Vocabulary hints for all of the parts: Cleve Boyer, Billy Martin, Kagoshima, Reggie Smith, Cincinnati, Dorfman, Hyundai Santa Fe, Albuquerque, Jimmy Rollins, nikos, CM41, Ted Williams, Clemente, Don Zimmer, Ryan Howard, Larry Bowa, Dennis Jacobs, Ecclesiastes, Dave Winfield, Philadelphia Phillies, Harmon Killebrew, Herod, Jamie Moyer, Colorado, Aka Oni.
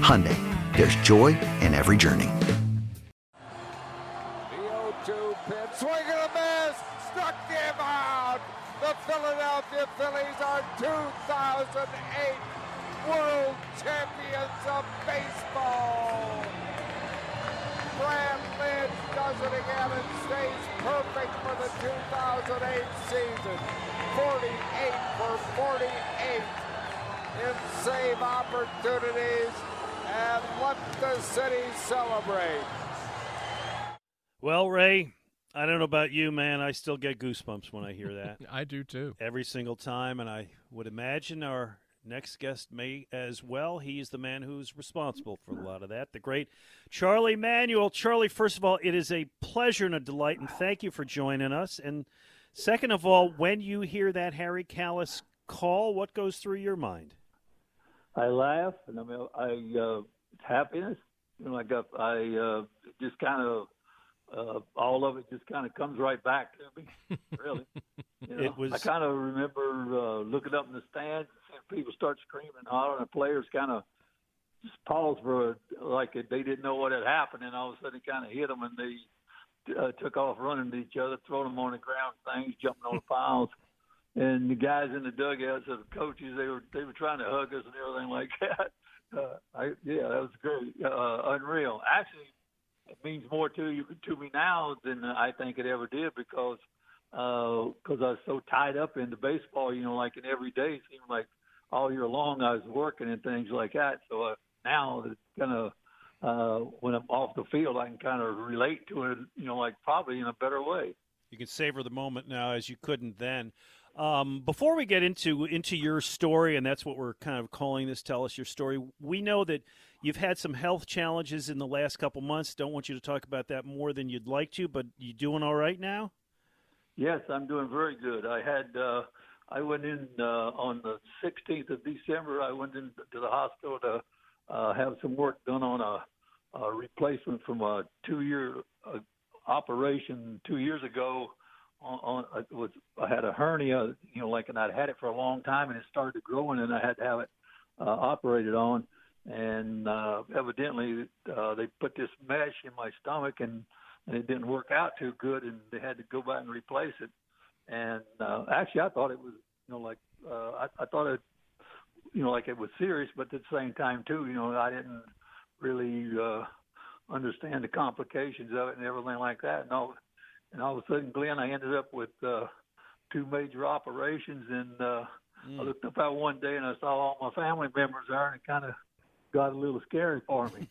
Hyundai, there's joy in every journey. The 0-2 pitch, swing and a miss, struck him out. The Philadelphia Phillies are 2008 world champions of baseball. Brad Lidge does it again and stays perfect for the 2008 season. 48 for 48 in save opportunities, and let the city celebrate. Well, Ray, I don't know about you, man. I still get goosebumps when I hear that. I do, too. Every single time, and I would imagine our next guest may as well. He is the man who's responsible for a lot of that, the great Charlie Manuel. Charlie, first of all, it is a pleasure and a delight, and thank you for joining us. And second of all, when you hear that Harry Callis call, what goes through your mind? I laugh, and I happiness. You know, I just kind of all of it just kind of comes right back to me. Really, you know, I kind of remember looking up in the stands and people start screaming and hollering, and players kind of just pause for like they didn't know what had happened, and all of a sudden it kind of hit them, and they took off running to each other, throwing them on the ground, things jumping on the piles. And the guys in the dugouts and the coaches, they were trying to hug us and everything like that. That was great, unreal. Actually, it means more to me now than I think it ever did because I was so tied up into baseball. You know, like in every day, it seemed like all year long I was working and things like that. So now it's kind of when I'm off the field, I can kind of relate to it. You know, like probably in a better way. You can savor the moment now as you couldn't then. Before we get into your story, and that's what we're kind of calling this, Tell Us Your Story, we know that you've had some health challenges in the last couple months. Don't want you to talk about that more than you'd like to, but you doing all right now? Yes, I'm doing very good. I had I went in on the 16th of December. I went into the hospital to have some work done on a replacement from a 2-year operation 2 years ago. I had a hernia, you know, like, and I'd had it for a long time, and it started growing, and I had to have it operated on. And evidently, they put this mesh in my stomach, and it didn't work out too good, and they had to go back and replace it. And actually, I thought it was, you know, like, I thought it, you know, like it was serious, but at the same time, too, you know, I didn't really understand the complications of it and everything like that. And all of a sudden, Glenn, I ended up with 2 major operations, and I looked up out one day and I saw all my family members there, and it kind of got a little scary for me.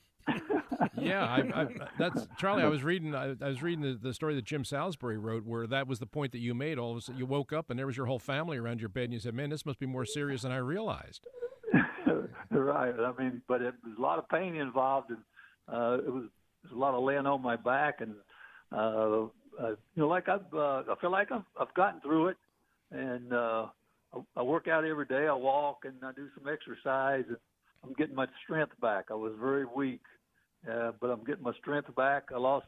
Yeah, that's Charlie. I was reading the story that Jim Salisbury wrote, where that was the point that you made. All of a sudden, you woke up and there was your whole family around your bed, and you said, "Man, this must be more serious than I realized." Right. I mean, but it was a lot of pain involved, and it was a lot of laying on my back and. I feel like I've gotten through it, and I work out every day. I walk and I do some exercise, and I'm getting my strength back. I was very weak, but I'm getting my strength back. I lost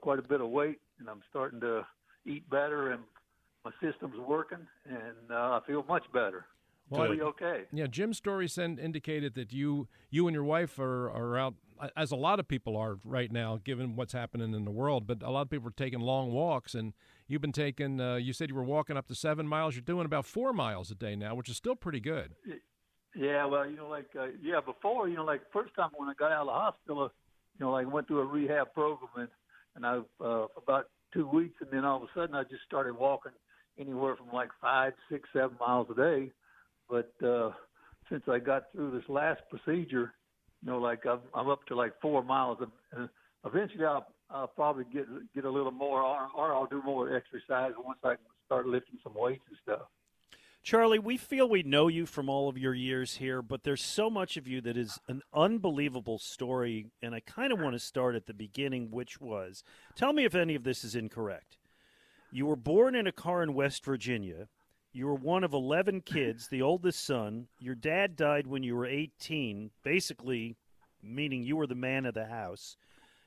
quite a bit of weight, and I'm starting to eat better, and my system's working, and I feel much better. Well, totally okay. Yeah, Jim's story indicated that you and your wife are out, as a lot of people are right now, given what's happening in the world, but a lot of people are taking long walks, and you've been taking, you said you were walking up to 7 miles. You're doing about 4 miles a day now, which is still pretty good. Yeah, well, before, first time when I got out of the hospital, went through a rehab program, and I about 2 weeks, and then all of a sudden I just started walking anywhere from 5, 6, 7 miles a day. But since I got through this last procedure, I'm up to 4 miles. And eventually I'll probably get a little more, or I'll do more exercise once I start lifting some weights and stuff. Charlie, we feel we know you from all of your years here, but there's so much of you that is an unbelievable story, and I kind of want to start at the beginning, which was, tell me if any of this is incorrect. You were born in a car in West Virginia. You were one of 11 kids, the oldest son. Your dad died when you were 18, basically meaning you were the man of the house.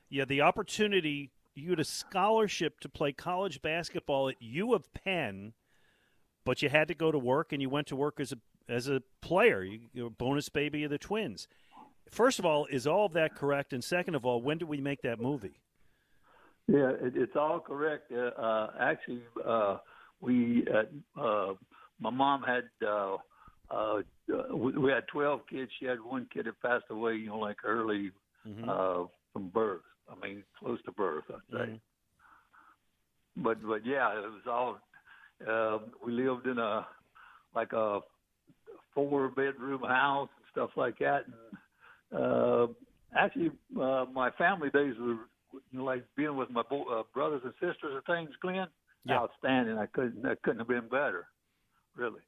You had the opportunity, you had a scholarship to play college basketball at U of Penn, but you had to go to work, and you went to work as a player. You were bonus baby of the twins. First of all, is all of that correct? And second of all, when did we make that movie? Yeah, it's all correct. My mom had, we had 12 kids. She had one kid that passed away, early from birth. I mean, close to birth, I'd say. Mm-hmm. But yeah, it was all, we lived in a 4-bedroom house and stuff like that. And my family days were, being with my brothers and sisters and things, Glenn. Yeah. Outstanding. I couldn't have been better, really.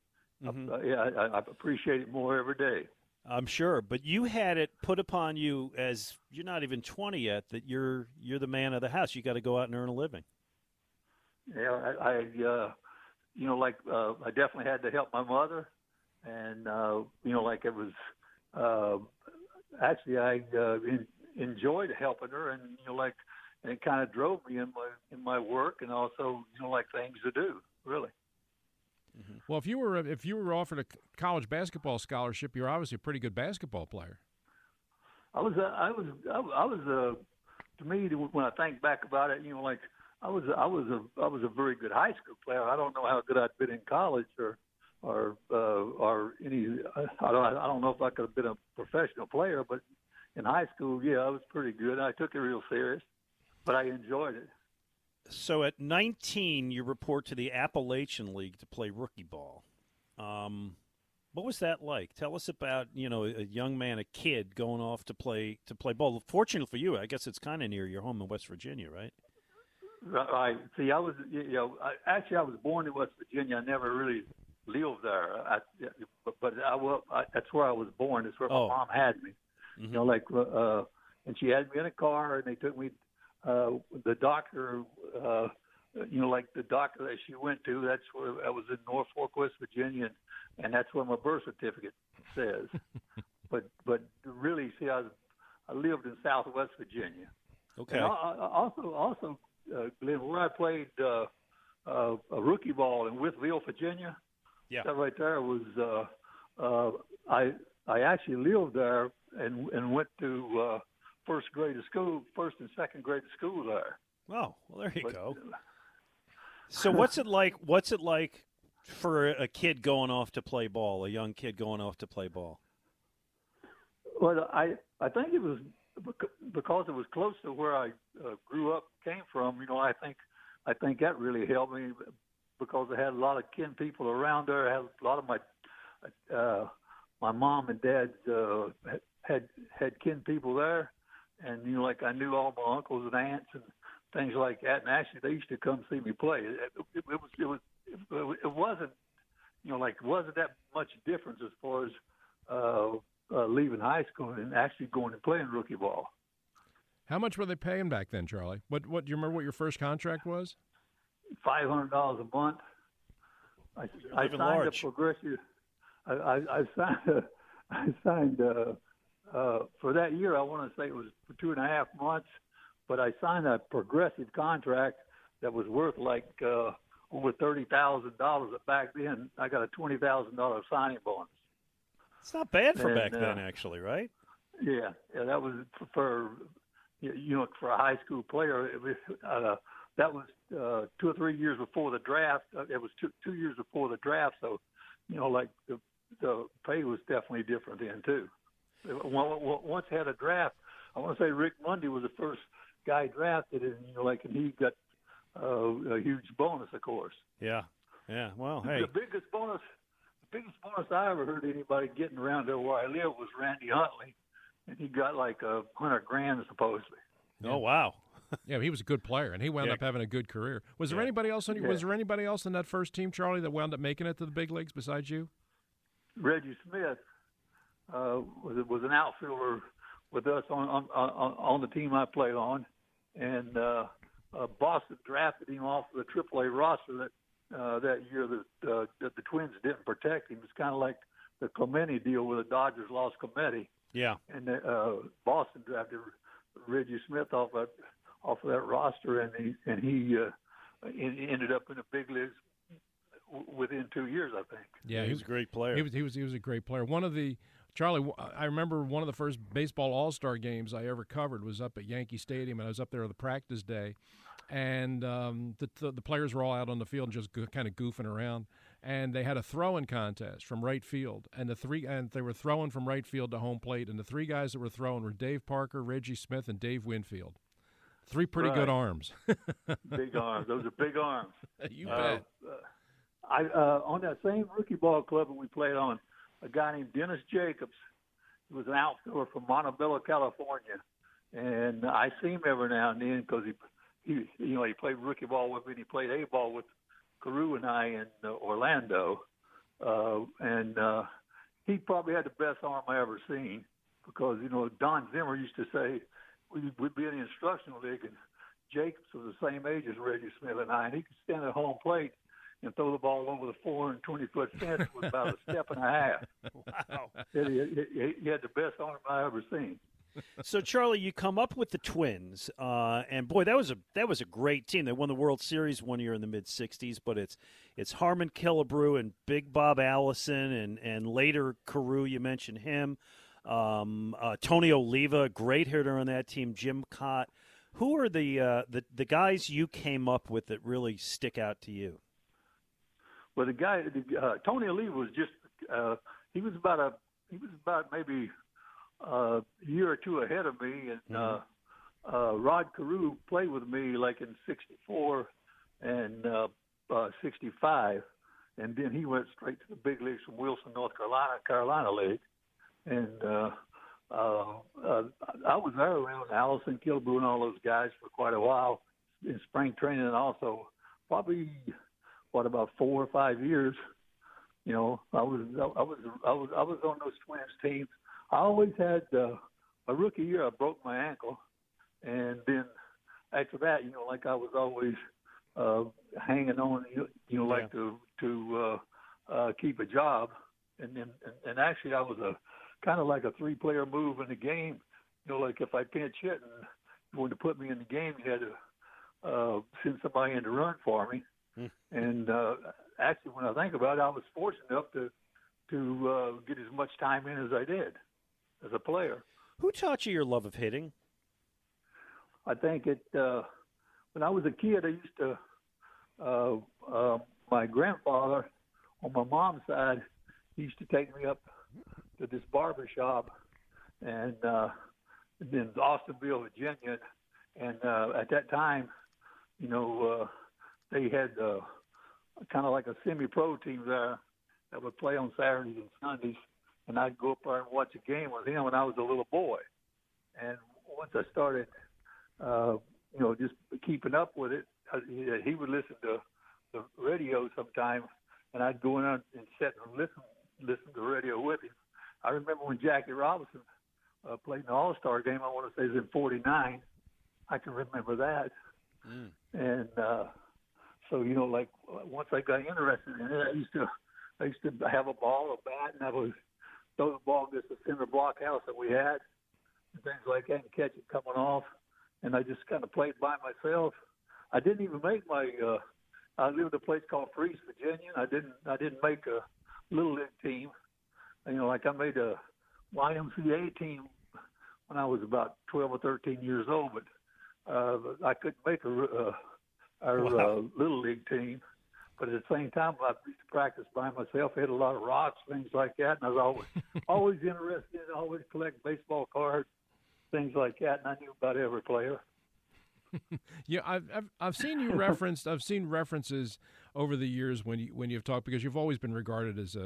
Mm-hmm. I appreciate it more every day. I'm sure. But you had it put upon you as you're not even 20 yet that you're the man of the house. You got to go out and earn a living. Yeah, I definitely had to help my mother, and it was actually I enjoyed helping her, and And it kind of drove me in my work, and also things to do, really. Mm-hmm. Well, if you were offered a college basketball scholarship, you're obviously a pretty good basketball player. To me, when I think back about it, I was a very good high school player. I don't know how good I'd been in college or any. I don't know if I could have been a professional player, but in high school, yeah, I was pretty good. I took it real serious. But I enjoyed it. So at 19, you report to the Appalachian League to play rookie ball. What was that like? Tell us about, a young man, a kid going off to play ball. Fortunately for you, I guess it's kind of near your home in West Virginia, right? Right. See, I was born in West Virginia. I never really lived there. That's where I was born. That's where my mom had me. Mm-hmm. And she had me in a car, and they took me. The doctor, the doctor that she went to, that's where I was in North Fork, West Virginia, and that's where my birth certificate says. but really, see, I lived in Southwest Virginia. Okay. And I also, Glenn, where I played a rookie ball in Withville, Virginia. Yeah. That right there was I actually lived there and went to. First grade of school, first and second grade of school there. Oh, well, there you go. So what's it like? What's it like for a kid going off to play ball? A young kid going off to play ball. Well, I think it was because it was close to where I grew up, came from. I think that really helped me because I had a lot of kin people around there. I had a lot of my mom and dad had kin people there. And, I knew all my uncles and aunts and things like that. And actually, they used to come see me play. It wasn't that much difference as far as leaving high school and actually going and playing rookie ball. How much were they paying back then, Charlie? What do you remember what your first contract was? $500 a month. I signed large. A progressive. I signed for that year, I want to say it was for 2.5 months. but I signed a progressive contract that was worth like over $30,000. Back then, I got a $20,000 signing bonus. It's not bad for back then, actually, right? Yeah, that was for for a high school player. It was, that was 2 or 3 years before the draft. It was two years before the draft, so the pay was definitely different then too. Once had a draft. I want to say Rick Mundy was the first guy drafted, and and he got a huge bonus, of course. Yeah. Well, hey, the biggest bonus I ever heard anybody getting around there where I live was Randy Huntley, and he got like $100,000 supposedly. Yeah. Oh wow! Yeah, he was a good player, and he wound up having a good career. Was there anybody else? Was there anybody else in that first team, Charlie, that wound up making it to the big leagues besides you? Reggie Smith was an outfielder with us on the team I played on, and Boston drafted him off the AAA roster that year that the Twins didn't protect him. It's kind of like the Clemente deal where the Dodgers lost Clemente. Yeah, and Boston drafted Reggie Smith off of that roster, and he ended up in the big leagues within 2 years, I think. Yeah, he was a great player. He was a great player. Charlie, I remember one of the first baseball all-star games I ever covered was up at Yankee Stadium, and I was up there on the practice day, and the players were all out on the field just kind of goofing around, and they had a throwing contest from right field, and they were throwing from right field to home plate, and the three guys that were throwing were Dave Parker, Reggie Smith, and Dave Winfield. Three pretty good arms. Big arms. Those are big arms. You bet. On that same rookie ball club that we played on, a guy named Dennis Jacobs, who was an outfielder from Montebello, California, and I see him every now and then because he played rookie ball with me, and he played A ball with Carew and I in Orlando, and he probably had the best arm I ever seen because Don Zimmer used to say we'd be in the instructional league, and Jacobs was the same age as Reggie Smith and I, and he could stand at home plate and throw the ball over the 420-foot fence with about a step and a half. Wow. He had the best arm I ever seen. So, Charlie, you come up with the Twins, and boy, that was a great team. They won the World Series one year in the mid-'60s, but it's Harmon Killebrew and Big Bob Allison, and later Carew, you mentioned him. Tony Oliva, great hitter on that team, Jim Cott. Who are the guys you came up with that really stick out to you? Well, Tony Oliva was about maybe a year or two ahead of me, and Rod Carew played with me like in '64 and '65, and then he went straight to the big leagues from Wilson, North Carolina, Carolina League, and I was there around Allison, Killebrew, and all those guys for quite a while in spring training, and also probably. About 4 or 5 years, I was on those Twins teams. I always had a rookie year. I broke my ankle, and then after that, I was always hanging on, to keep a job. And then, and actually, I was a kind of like a three-player move in the game. If I pinch hit and you wanted to put me in the game, you had to send somebody in to run for me. And actually, when I think about it, I was fortunate enough to get as much time in as I did as a player. Who taught you your love of hitting? I think when I was a kid, I used to my grandfather on my mom's side, he used to take me up to this barber shop, and in Austinville, Virginia, and at that time, they had kind of like a semi-pro team there that would play on Saturdays and Sundays, and I'd go up there and watch a game with him when I was a little boy. And once I started, just keeping up with it, he would listen to the radio sometime, and I'd go in and sit and listen to the radio with him. I remember when Jackie Robinson played in the All-Star game, I want to say it was in 49. I can remember that. Mm. And so, once I got interested in it, I used to have a ball, a bat, and I would throw the ball against the center block house that we had and things like that and catch it coming off. and I just kind of played by myself. I didn't even make my I lived in a place called Freeze, Virginia. I didn't make a little league team. You know, like I made a YMCA team when I was about 12 or 13 years old, but I couldn't make our little league team. But at the same time, I used to practice by myself. I had a lot of rocks, things like that, and I was always interested. I always collect baseball cards, things like that, and I knew about every player. Yeah, I've seen you referenced. I've seen references over the years when you've talked, because you've always been regarded as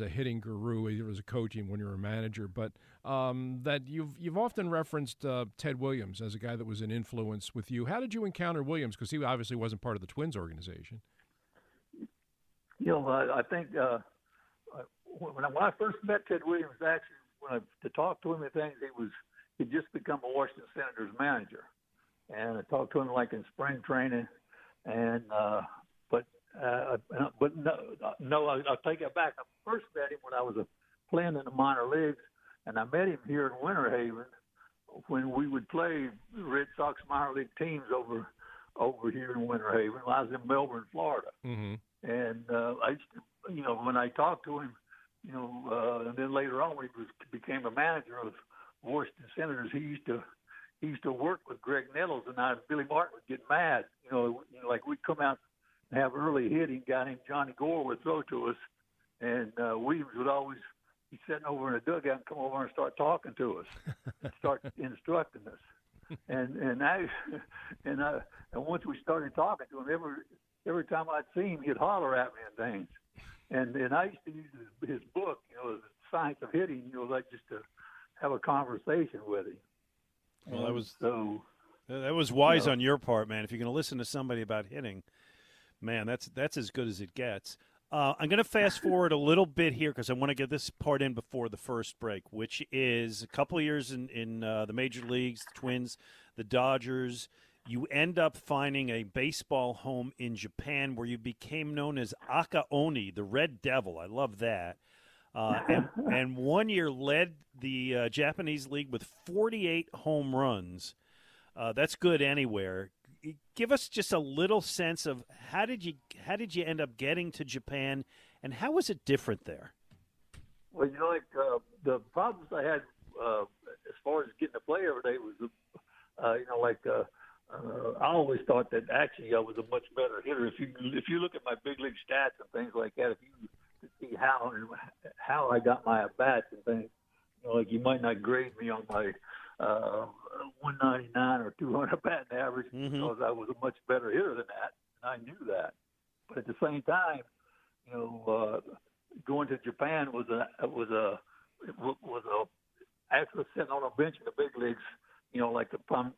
a hitting guru, either as a coach and when you're a manager. But that you've often referenced Ted Williams as a guy that was an influence with you. How did you encounter Williams? Because he obviously wasn't part of the Twins organization. You know, I think when I first met Ted Williams, actually, to talk to him and things, he'd just become a Washington Senators manager. And I talked to him like in spring training, and but no, I'll take it back. I first met him when I was playing in the minor leagues, and I met him here in Winter Haven when we would play Red Sox minor league teams over here in Winter Haven. I was in Melbourne, Florida, mm-hmm. and I, you know, when I talked to him, you know, and then later on when he became a manager of Washington Senators, he used to work with Greg Nettles, and Billy Martin would get mad. You know, like we'd come out and have early hitting. Guy named Johnny Gore would throw to us, and Williams would always be sitting over in a dugout and come over and start talking to us, and start instructing us. And once we started talking to him, every time I'd see him, he'd holler at me and things. And I used to use his book, you know, The Science of Hitting, you know, like just to have a conversation with him. Well, that was wise, you know, on your part, man. If you're going to listen to somebody about hitting, man, that's as good as it gets. I'm going to fast forward a little bit here because I want to get this part in before the first break, which is a couple of years in the major leagues, the Twins, the Dodgers. You end up finding a baseball home in Japan where you became known as Aka Oni, the Red Devil. I love that. And 1 year led the Japanese league with 48 home runs. That's good anywhere. Give us just a little sense of how did you end up getting to Japan, and how was it different there? Well, you know, like the problems I had as far as getting to play every day was, you know, like I always thought that actually I was a much better hitter. If you look at my big league stats and things like that, if you to see how I got my at-bats and things. You know, like you might not grade me on my 199 or 200 batting average mm-hmm. because I was a much better hitter than that, and I knew that. But at the same time, you know, going to Japan was actually sitting on a bench in the big leagues. You know, like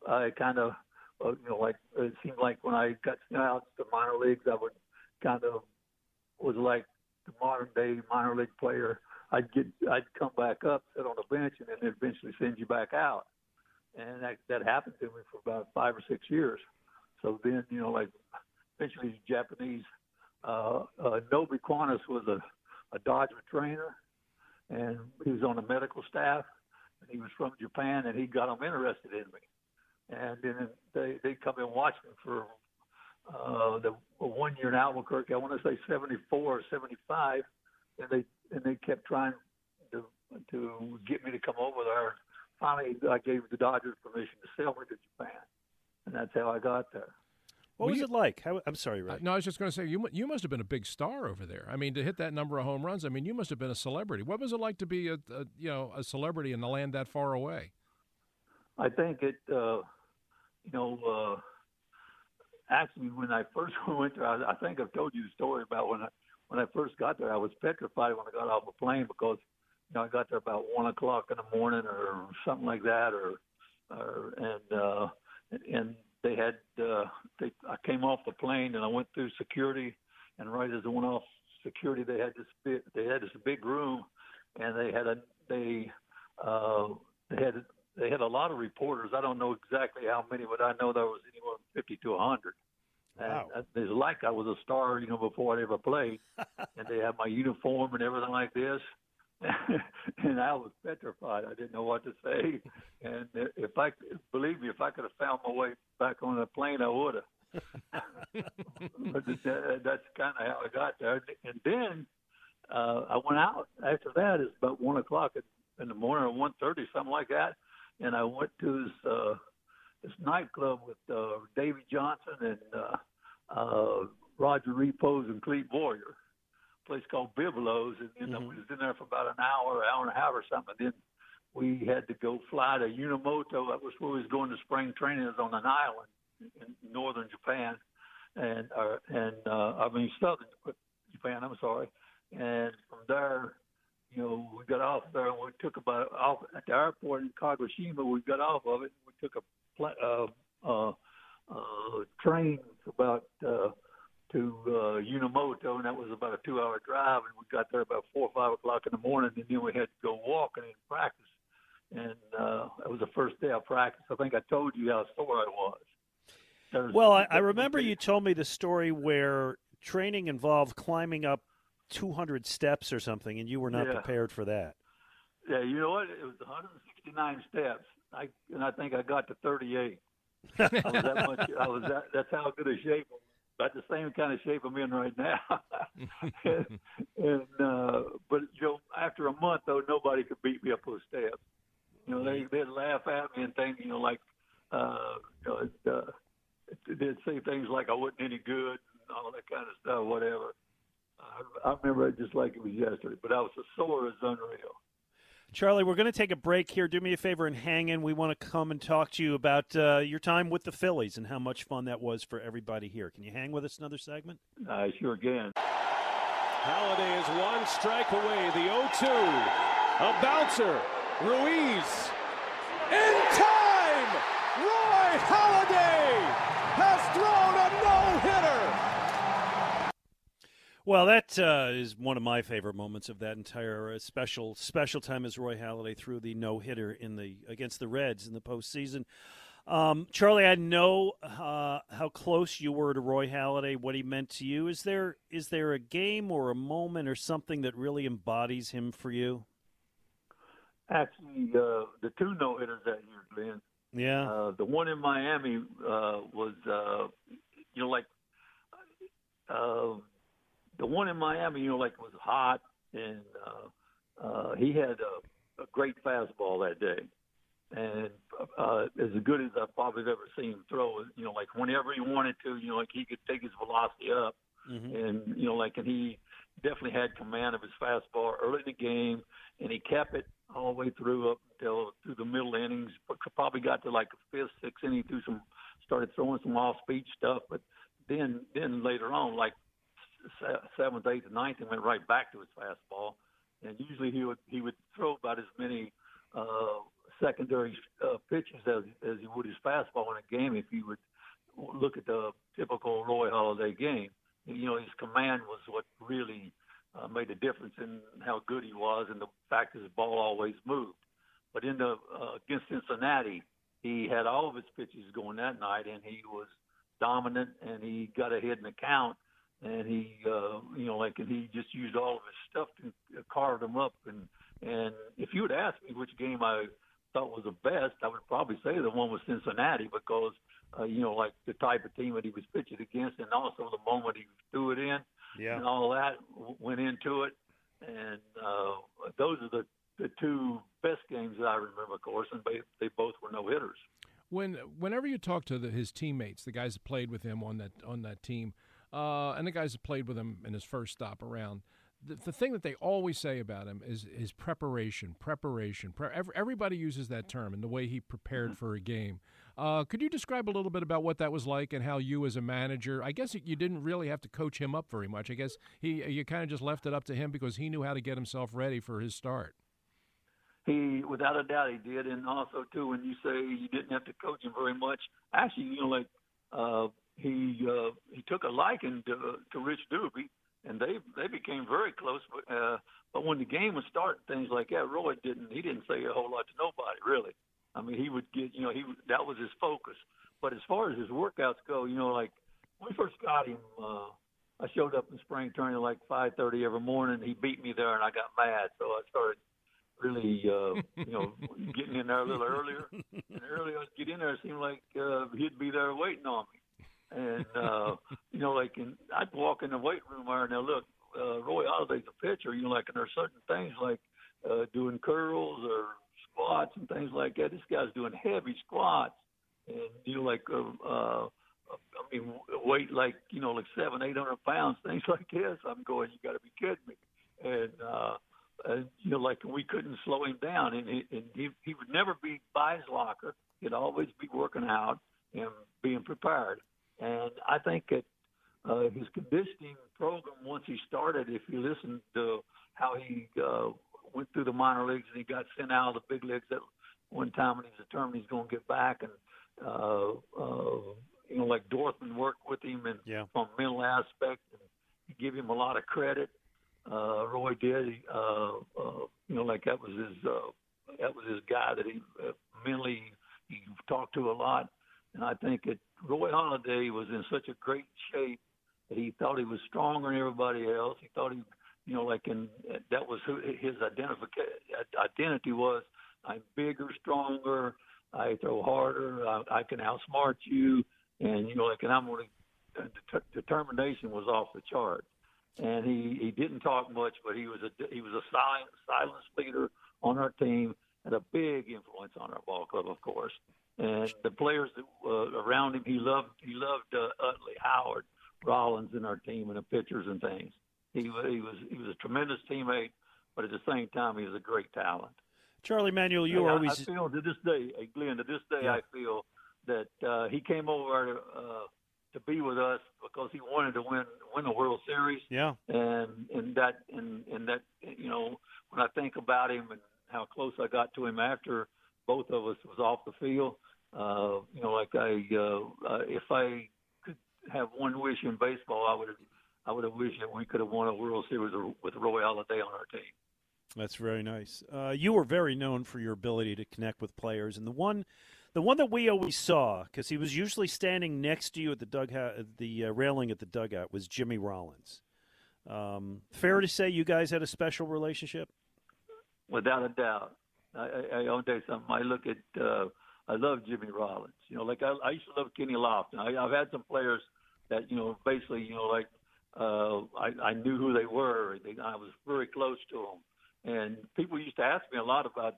I kind of, you know, like it seemed like when I got out to the minor leagues, I would kind of was like the modern-day minor league player. I'd come back up, sit on the bench, and then they'd eventually send you back out. And that happened to me for about 5 or 6 years. So then, you know, like eventually Japanese Nobi Kwanis was a Dodger trainer, and he was on the medical staff, and he was from Japan, and he got them interested in me. And then they'd come and watch me for – the 1 year in Albuquerque, I want to say 74 or 75, and they kept trying to get me to come over there. Finally, I gave the Dodgers permission to sell me to Japan, and that's how I got there. What was it like? I'm sorry, Ray. No, I was just going to say you must have been a big star over there. I mean, to hit that number of home runs, I mean, you must have been a celebrity. What was it like to be a celebrity in the land that far away? I think it you know. Actually, when I first went there, I think I've told you the story about when I first got there. I was petrified when I got off the plane because, you know, I got there about 1 o'clock in the morning or something like that, and they had I came off the plane and I went through security, and right as I went off security, they had this big room, and they had a lot of reporters. I don't know exactly how many, but I know there was anywhere from 50 to 100. Wow. And it's like I was a star, you know, before I ever played. And they had my uniform and everything like this. And I was petrified. I didn't know what to say. And if I, believe me, if I could have found my way back on the plane, I would have. But that's kind of how I got there. And then I went out after that. It's about 1 o'clock in the morning, or 1:30, something like that. And I went to this nightclub with Davey Johnson and Roger Repose and Cleve Boyer. Place called Bibelo's, and mm-hmm. we was in there for about an hour and a half or something. Then we had to go fly to Unimoto. That was where we was going to spring training. It was on an island in northern Japan, and southern Japan. I'm sorry. And from there, we got off there, and we took off at the airport in Kagoshima. We got off of it. And we took a train about. To Unimoto, and that was about a 2-hour drive, and we got there about 4 or 5 o'clock in the morning, and then we had to go walking and practice, and that was the first day of practice. I think I told you how sore I was. Well, I remember you told me the story where training involved climbing up 200 steps or something, and you were not prepared for that. Yeah, you know what? It was 169 steps, and I think I got to 38. That's how good a shape I was. About the same kind of shape I'm in right now. But after a month, though, nobody could beat me up those steps. They'd laugh at me and think, they'd say things like I wasn't any good and all that kind of stuff, whatever. I remember it just like it was yesterday, but I was as sore as unreal. Charlie, we're going to take a break here. Do me a favor and hang in. We want to come and talk to you about your time with the Phillies and how much fun that was for everybody here. Can you hang with us another segment? I sure can. Halladay is one strike away. The 0-2. A bouncer. Ruiz. In time! Roy Halladay has thrown a no-hitter! Well, that is one of my favorite moments of that entire special time as Roy Halladay threw the no-hitter against the Reds in the postseason. Charlie, I know how close you were to Roy Halladay, what he meant to you. Is there a game or a moment or something that really embodies him for you? Actually, the two no-hitters that year, Glenn. Yeah. The one in Miami was, the one in Miami, was hot, and he had a great fastball that day, and as good as I probably have ever seen him throw. Whenever he wanted to, he could take his velocity up, mm-hmm. and and he definitely had command of his fastball early in the game, and he kept it all the way through up until through the middle innings. Probably got to the fifth, sixth inning, started throwing some off-speed stuff, but then later on, 7th, 8th, and 9th, and went right back to his fastball. And usually he would throw about as many secondary pitches as he would his fastball in a game if you would look at the typical Roy Halladay game. His command was what really made a difference in how good he was and the fact that his ball always moved. But against Cincinnati, he had all of his pitches going that night, and he was dominant, and he got ahead in the count. And he, and he just used all of his stuff to carve them up. And if you would ask me which game I thought was the best, I would probably say the one with Cincinnati because, the type of team that he was pitching against, and also the moment he threw it in, and all that went into it. And those are the two best games that I remember, of course, and they both were no hitters. Whenever you talk to his teammates, the guys that played with him on that team. And the guys that played with him in his first stop around, the thing that they always say about him is his preparation. Everybody uses that term and the way he prepared for a game. Could you describe a little bit about what that was like and how you as a manager, I guess you didn't really have to coach him up very much. I guess you kind of just left it up to him because he knew how to get himself ready for his start. He, without a doubt, he did. And also, too, when you say you didn't have to coach him very much, actually, he took a liking to Rich Doobie, and they became very close. But when the game was starting, things like that, Roy didn't say a whole lot to nobody really. I mean, he would get that was his focus. But as far as his workouts go, when we first got him, I showed up in spring training like 5:30 every morning. He beat me there, and I got mad, so I started really, getting in there a little earlier. And earlier I'd get in there, it seemed like he'd be there waiting on me. And, I'd walk in the weight room there, and they'll look, Roy Halladay's a pitcher, and there's certain things like doing curls or squats and things like that. This guy's doing heavy squats and, weight like 700-800 pounds, things like this. I'm going, you got to be kidding me. And we couldn't slow him down. And he would never be by his locker. He'd always be working out and being prepared. And I think that his conditioning program, once he started, if you listen to how he went through the minor leagues and he got sent out of the big leagues at one time and he's determined he's going to get back, and Dorfman worked with him and from a mental aspect, and he gave him a lot of credit. Roy did. That was his guy that he mentally he talked to a lot. And I think that Roy Halladay was in such a great shape that he thought he was stronger than everybody else. He thought that was who his identity was. I'm bigger, stronger. I throw harder. I can outsmart you. And, I'm going to – determination was off the chart. And he didn't talk much, but he was a silent leader on our team and a big influence on our ball club, of course. And the players that, around him, he loved Utley, Howard, Rollins in our team and the pitchers and things. He was a tremendous teammate, but at the same time, he was a great talent. Charlie Manuel, I feel to this day, Glenn, I feel that he came over to be with us because he wanted to win the World Series. Yeah. And that when I think about him and how close I got to him after both of us was off the field. If I could have one wish in baseball, I would have wished that we could have won a World Series with Roy Halladay on our team. That's very nice. You were very known for your ability to connect with players, and the one that we always saw, because he was usually standing next to you at the dugout, the railing at the dugout, was Jimmy Rollins. Fair to say, you guys had a special relationship. Without a doubt. I will tell you something. I look at I love Jimmy Rollins. I used to love Kenny Lofton. I've had some players that I knew who they were. I was very close to them, and people used to ask me a lot about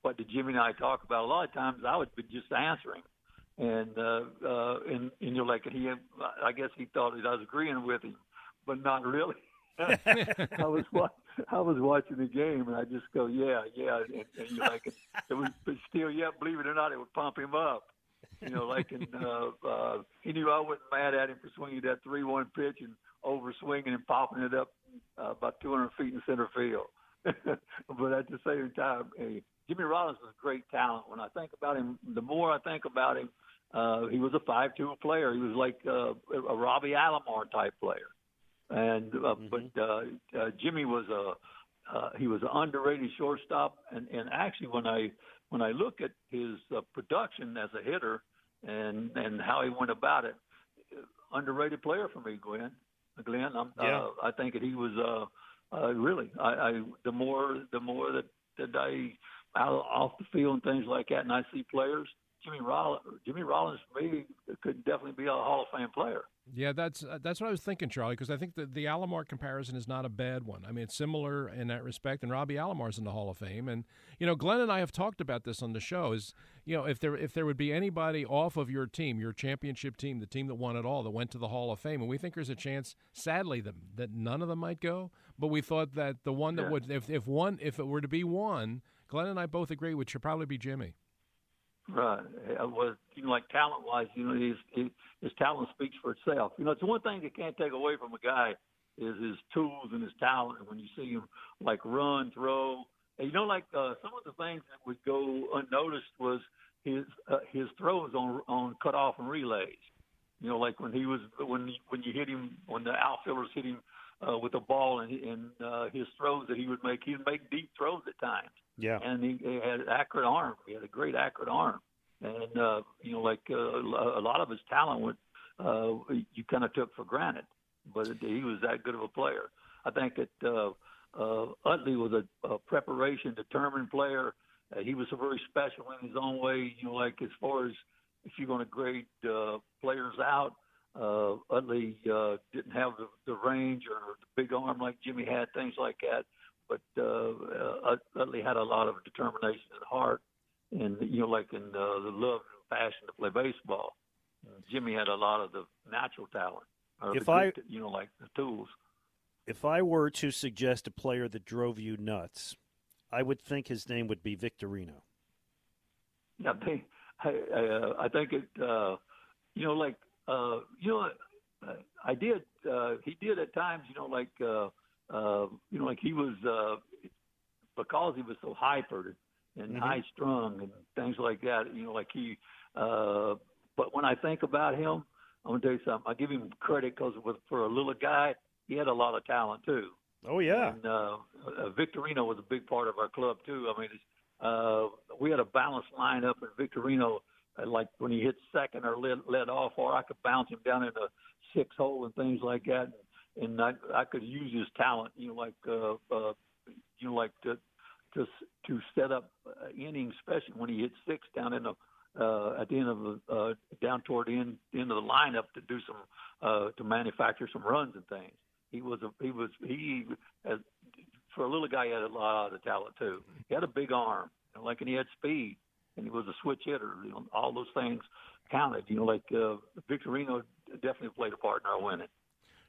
what did Jimmy and I talk about. A lot of times I would be just answering, I guess he thought that I was agreeing with him, but not really. I was watching the game, and I just go, yeah, and it was, but still, yeah, believe it or not, it would pump him up, he knew I wasn't mad at him for swinging that 3-1 pitch and over-swinging and popping it up about 200 feet in center field. But at the same time, Jimmy Rollins was a great talent. When I think about him, the more I think about him, he was a 5-2 player. He was like a Robbie Alomar type player. And but Jimmy was an underrated shortstop, and actually when I look at his production as a hitter and how he went about it, underrated player for me, Glenn. I think that he was really. I the more that I out off the field and things like that, and I see players. Jimmy Rollins for me could definitely be a Hall of Fame player. Yeah, that's what I was thinking, Charlie, because I think the Alomar comparison is not a bad one. I mean, it's similar in that respect, and Robbie Alomar's in the Hall of Fame. And, Glenn and I have talked about this on the show, is, if there would be anybody off of your team, your championship team, the team that won it all, that went to the Hall of Fame, and we think there's a chance, sadly, that none of them might go, but we thought that the one that would, if it were to be one, Glenn and I both agree, which should probably be Jimmy. Right. Well, talent-wise, his talent speaks for itself. It's one thing you can't take away from a guy is his tools and his talent. And when you see him, run, throw. And, some of the things that would go unnoticed was his throws on cutoff and relays. When you hit him, when the outfielders hit him with a ball and his throws that he would make deep throws at times. Yeah, and he had an accurate arm. He had a great accurate arm, and a lot of his talent you kind of took for granted, but he was that good of a player. I think that Utley was a preparation, determined player. He was very special in his own way, you know, like as far as if you're going to grade players out, Utley didn't have the range or the big arm like Jimmy had, things like that. But Utley had a lot of determination at heart and, you know, like in the love and passion to play baseball. Jimmy had a lot of the natural talent, you know, like the tools. If I were to suggest a player that drove you nuts, I would think his name would be Victorino. Yeah, I think it, you know, like, you know, I did, he did at times, you know, like he was, because he was so hyper and high strung and things like that, you know, like he, but when I think about him, I'm going to tell you something. I give him credit because for a little guy, he had a lot of talent too. Oh, yeah. And Victorino was a big part of our club too. I mean, we had a balanced lineup, and Victorino, like when he hit second or led off, or I could bounce him down in the six hole and things like that. And I could use his talent, you know, like to set up innings, especially when he hit six down in the at the end of down toward the end of the lineup to do some to manufacture some runs and things. He was for a little guy, he had a lot of talent too. He had a big arm, you know, like, and he had speed, and he was a switch hitter. You know, all those things counted. You know, like Victorino definitely played a part in our winning.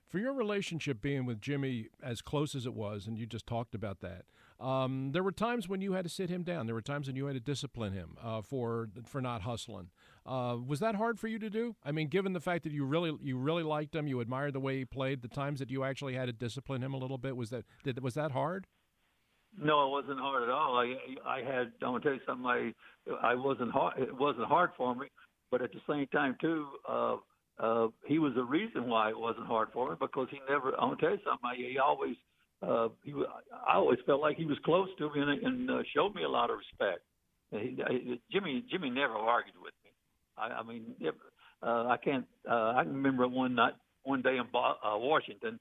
For your relationship being with Jimmy as close as it was, and you just talked about that, there were times when you had to sit him down. There were times when you had to discipline him for not hustling. Was that hard for you to do? I mean, given the fact that you really liked him, you admired the way he played, the times that you actually had to discipline him a little bit, was that hard? No, it wasn't hard at all. I'm gonna tell you something. I wasn't hard. It wasn't hard for me, but at the same time too. He was the reason why it wasn't hard for him because he never. I'm gonna tell you something. I always felt like he was close to me and showed me a lot of respect. Jimmy never argued with me. I can remember one day in Washington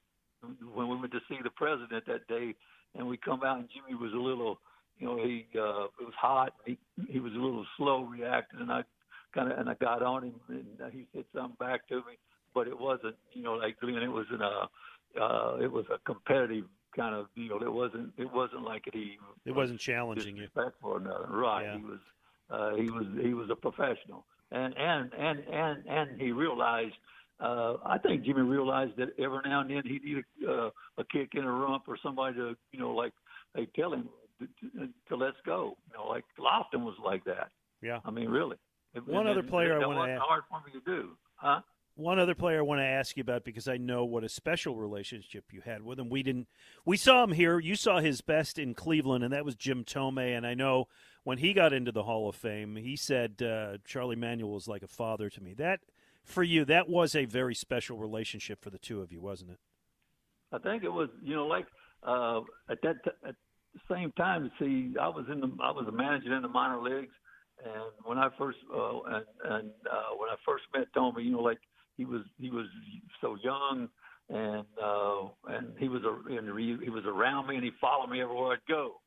when we went to see the president that day, and we come out and Jimmy was a little, you know, it was hot. He was a little slow reacting, and I got on him, and he said something back to me, but it wasn't, you know, like Glenn. It was a competitive kind of deal. It wasn't like it wasn't challenging you. Disrespectful or nothing. Right. Yeah. He was a professional, and he realized. I think Jimmy realized that every now and then he needed a kick in a rump or somebody to, you know, like they tell him to let's go. You know, like Lofton was like that. Yeah. I mean, really. One other player I want to ask you about because I know what a special relationship you had with him. We saw him here. You saw his best in Cleveland, and that was Jim Thome. And I know when he got into the Hall of Fame, he said Charlie Manuel was like a father to me. That for you, that was a very special relationship for the two of you, wasn't it? I think it was. You know, like at the same time, see, I was a manager in the minor leagues. And when I first when I first met Tommy, you know, like he was so young, and he was around me, and he followed me everywhere I'd go,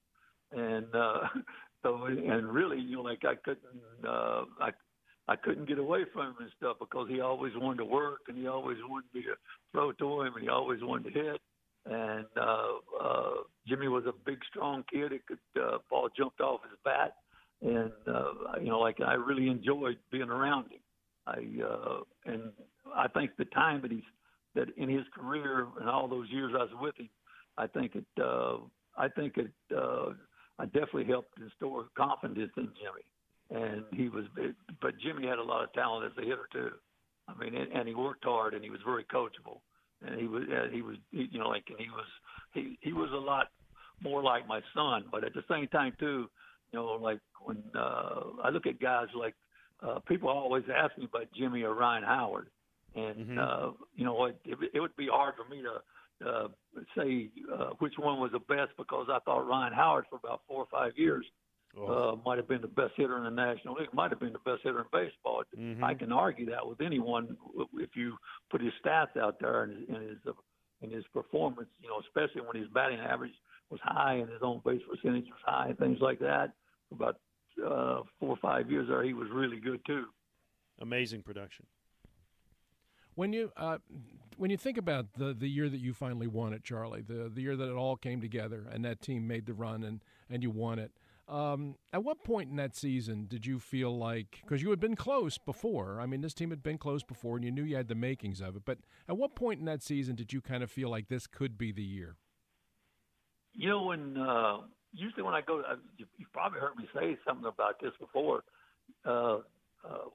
and really, you know, like I couldn't get away from him and stuff because he always wanted to work, and he always wanted me to throw to him, and he always wanted to hit, and Jimmy was a big, strong kid. It could ball jumped off his bat. And, you know, like I really enjoyed being around him. And I think the time that in his career and all those years I was with him, I definitely helped restore confidence in Jimmy. And but Jimmy had a lot of talent as a hitter too. I mean, and he worked hard and he was very coachable. And he was a lot more like my son, but at the same time too, you know, like when I look at guys like people always ask me about Jimmy or Ryan Howard, and you know, it would be hard for me to say which one was the best because I thought Ryan Howard for about 4 or 5 years Might have been the best hitter in the National League, might have been the best hitter in baseball. Mm-hmm. I can argue that with anyone if you put his stats out there and his performance, you know, especially when his batting average was high and his on-base percentage was high and things like that. For about 4 or 5 years there, he was really good too. Amazing production. When you think about the year that you finally won it, Charlie, the year that it all came together and that team made the run and you won it, at what point in that season did you feel like, because you had been close before, I mean, this team had been close before and you knew you had the makings of it, but at what point in that season did you kind of feel like this could be the year? You know, usually when I go, you've probably heard me say something about this before,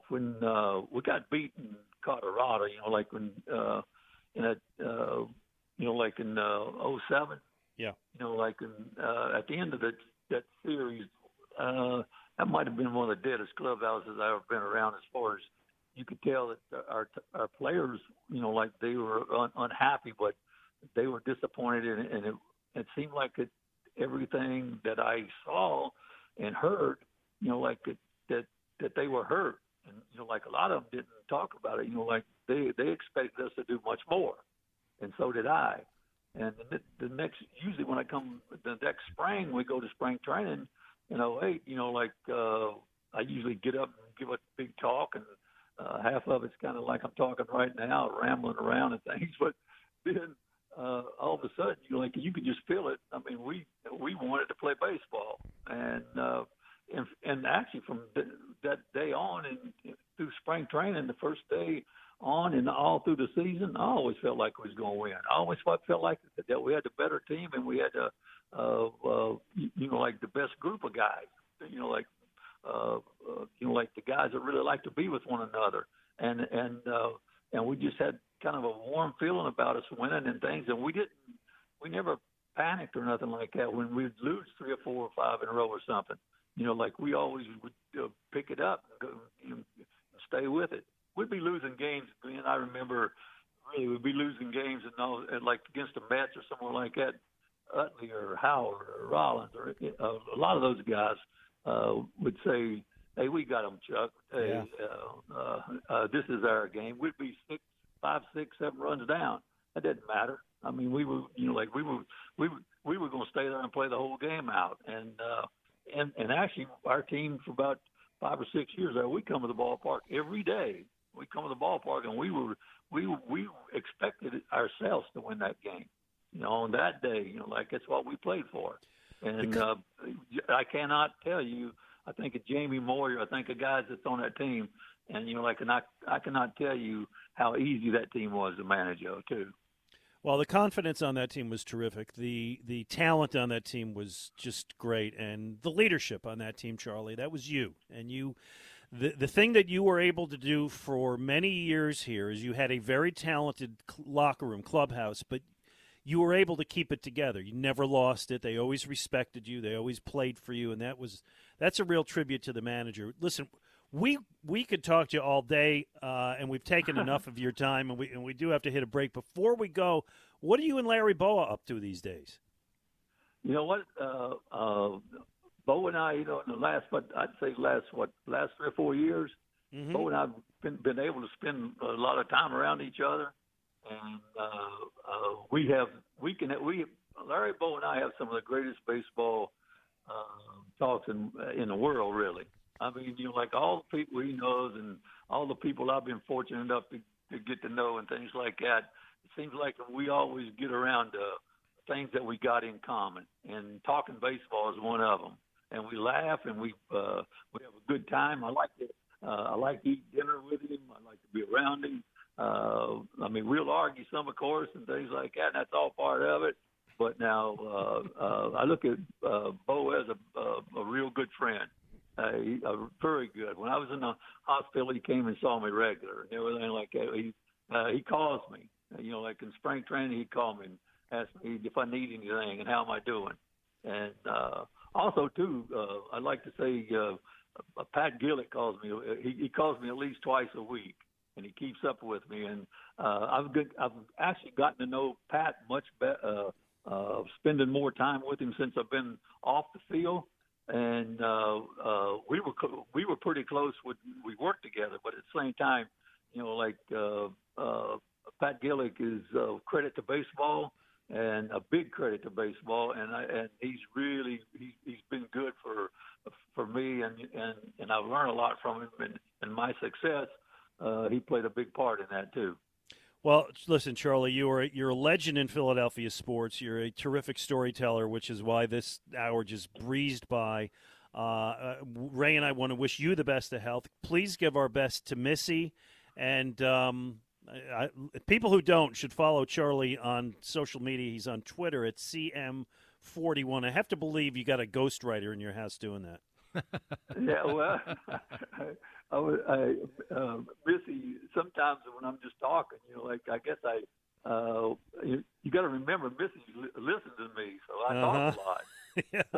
when we got beaten Colorado, you know, like when in 07. Yeah. You know, like in, at the end of that series, that might have been one of the deadest clubhouses I've ever been around. As far as you could tell, that our players, you know, like they were unhappy, but they were disappointed, and it seemed like everything that I saw and heard, you know, like that they were hurt. And, you know, like a lot of them didn't talk about it. You know, like they expected us to do much more, and so did I. And the next, usually when I come the next spring, we go to spring training in 08, you know, like I usually get up and give a big talk, and half of it's kind of like I'm talking right now, rambling around and things. But then all of a sudden, you know, like you can just feel it. I mean, we wanted to play baseball, and actually from that day on and through spring training, the first day on and all through the season, I always felt like we was going to win. I always felt like that we had the better team and we had the best group of guys. You know, like the guys that really like to be with one another, and we just had kind of a warm feeling about us winning and things. And we never panicked or nothing like that when we'd lose 3 or 4 or 5 in a row or something. You know, like we always would pick it up and go, you know, stay with it. We'd be losing games. I mean, I remember really we'd be losing games and like against the Mets or someone like that, Utley or Howard or Rollins or a lot of those guys would say, "Hey, we got them, Chuck. Hey, yeah. This is our game." We'd be 6, 5, 6, 7 runs down. That didn't matter. I mean, we were, you know, like we were going to stay there and play the whole game out. And actually, our team for about 5 or 6 years there, we come to the ballpark every day. We come to the ballpark, and we expected ourselves to win that game. You know, on that day, you know, like that's what we played for. And I cannot tell you. I think of Jamie Moyer. I think of guys that's on that team, and you know, like, and I cannot tell you how easy that team was to manage, too. Well, the confidence on that team was terrific. The talent on that team was just great, and the leadership on that team, Charlie, that was you. And you, the thing that you were able to do for many years here is you had a very talented locker room, clubhouse, but you were able to keep it together. You never lost it. They always respected you. They always played for you, and that's a real tribute to the manager. Listen, We could talk to you all day, and we've taken enough of your time, and we do have to hit a break. Before we go, what are you and Larry Bowa up to these days? You know what, Bowa and I, you know, in the last 3 or 4 years, mm-hmm. Bowa and I've been able to spend a lot of time around each other, and Larry Bowa and I have some of the greatest baseball talks in the world, really. I mean, you know, like all the people he knows and all the people I've been fortunate enough to get to know and things like that, it seems like we always get around to things that we got in common. And talking baseball is one of them. And we laugh and we have a good time. I like to eat dinner with him. I like to be around him. I mean, we'll argue some, of course, and things like that, and that's all part of it. But now I look at Bowa as a real good friend. Very good. When I was in the hospital, he came and saw me regular and everything like that. He calls me, you know, like in spring training, he called me and asked me if I need anything and how am I doing. And also, too, I'd like to say Pat Gillick calls me. He calls me at least twice a week, and he keeps up with me. And I've actually gotten to know Pat much better, spending more time with him since I've been off the field. and we were pretty close. We worked together, but at the same time, you know, like Pat Gillick is credit to baseball, and a big credit to baseball, and he's been good for me, and I've learned a lot from him, and my success. He played a big part in that too. Well, listen, Charlie, you're a legend in Philadelphia sports. You're a terrific storyteller, which is why this hour just breezed by. Ray and I want to wish you the best of health. Please give our best to Missy, and people who don't should follow Charlie on social media. He's on Twitter at CM41. I have to believe you got a ghostwriter in your house doing that. Yeah, well, I Missy, sometimes when I'm just talking, you know, like I guess you got to remember Missy listens to me, so I talk a lot. Yeah.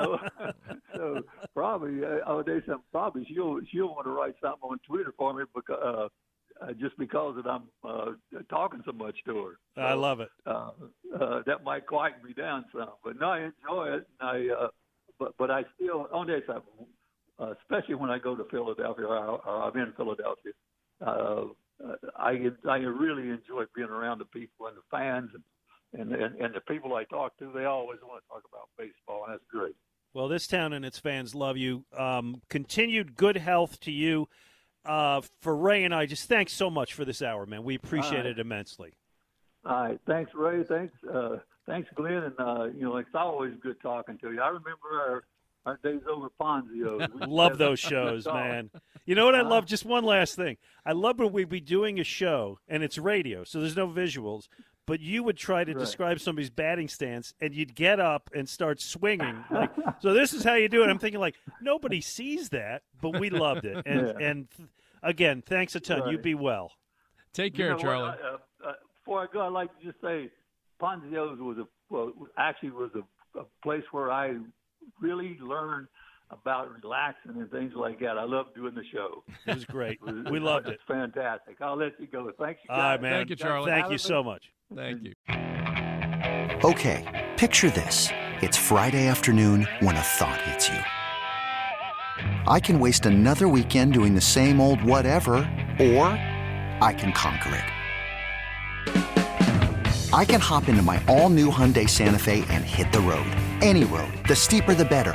So probably I'll do something. Probably she'll want to write something on Twitter for me because just because that I'm talking so much to her. So, I love it. That might quieten me down some, but no, I enjoy it. And but I still on this. Especially when I go to Philadelphia, or I'm in Philadelphia, I really enjoy being around the people and the fans, and the people I talk to. They always want to talk about baseball, and that's great. Well, this town and its fans love you. Continued good health to you. For Ray and I, just thanks so much for this hour, man. We appreciate it immensely. All right, thanks, Ray. Thanks, Glenn. And you know, it's always good talking to you. I remember our days over Ponzio. Love those shows, man. You know what I love? Just one last thing. I love when we'd be doing a show, and it's radio, so there's no visuals, but you would try to describe somebody's batting stance, and you'd get up and start swinging. Like, so this is how you do it. I'm thinking, like, nobody sees that, but we loved it. And again, thanks a ton. Right. You be well. Take care, Charlie. Before I go, I'd like to just say Ponzio's was a place where I – really learn about relaxing and things like that. I love doing the show. It was great. We loved it. It's fantastic. I'll let you go. Thanks, you guys. All right, man. Thank you, Charlie. Thank you so much. Thank you. Okay, picture this. It's Friday afternoon when a thought hits you. I can waste another weekend doing the same old whatever, or I can conquer it. I can hop into my all-new Hyundai Santa Fe and hit the road. Any road, the steeper the better.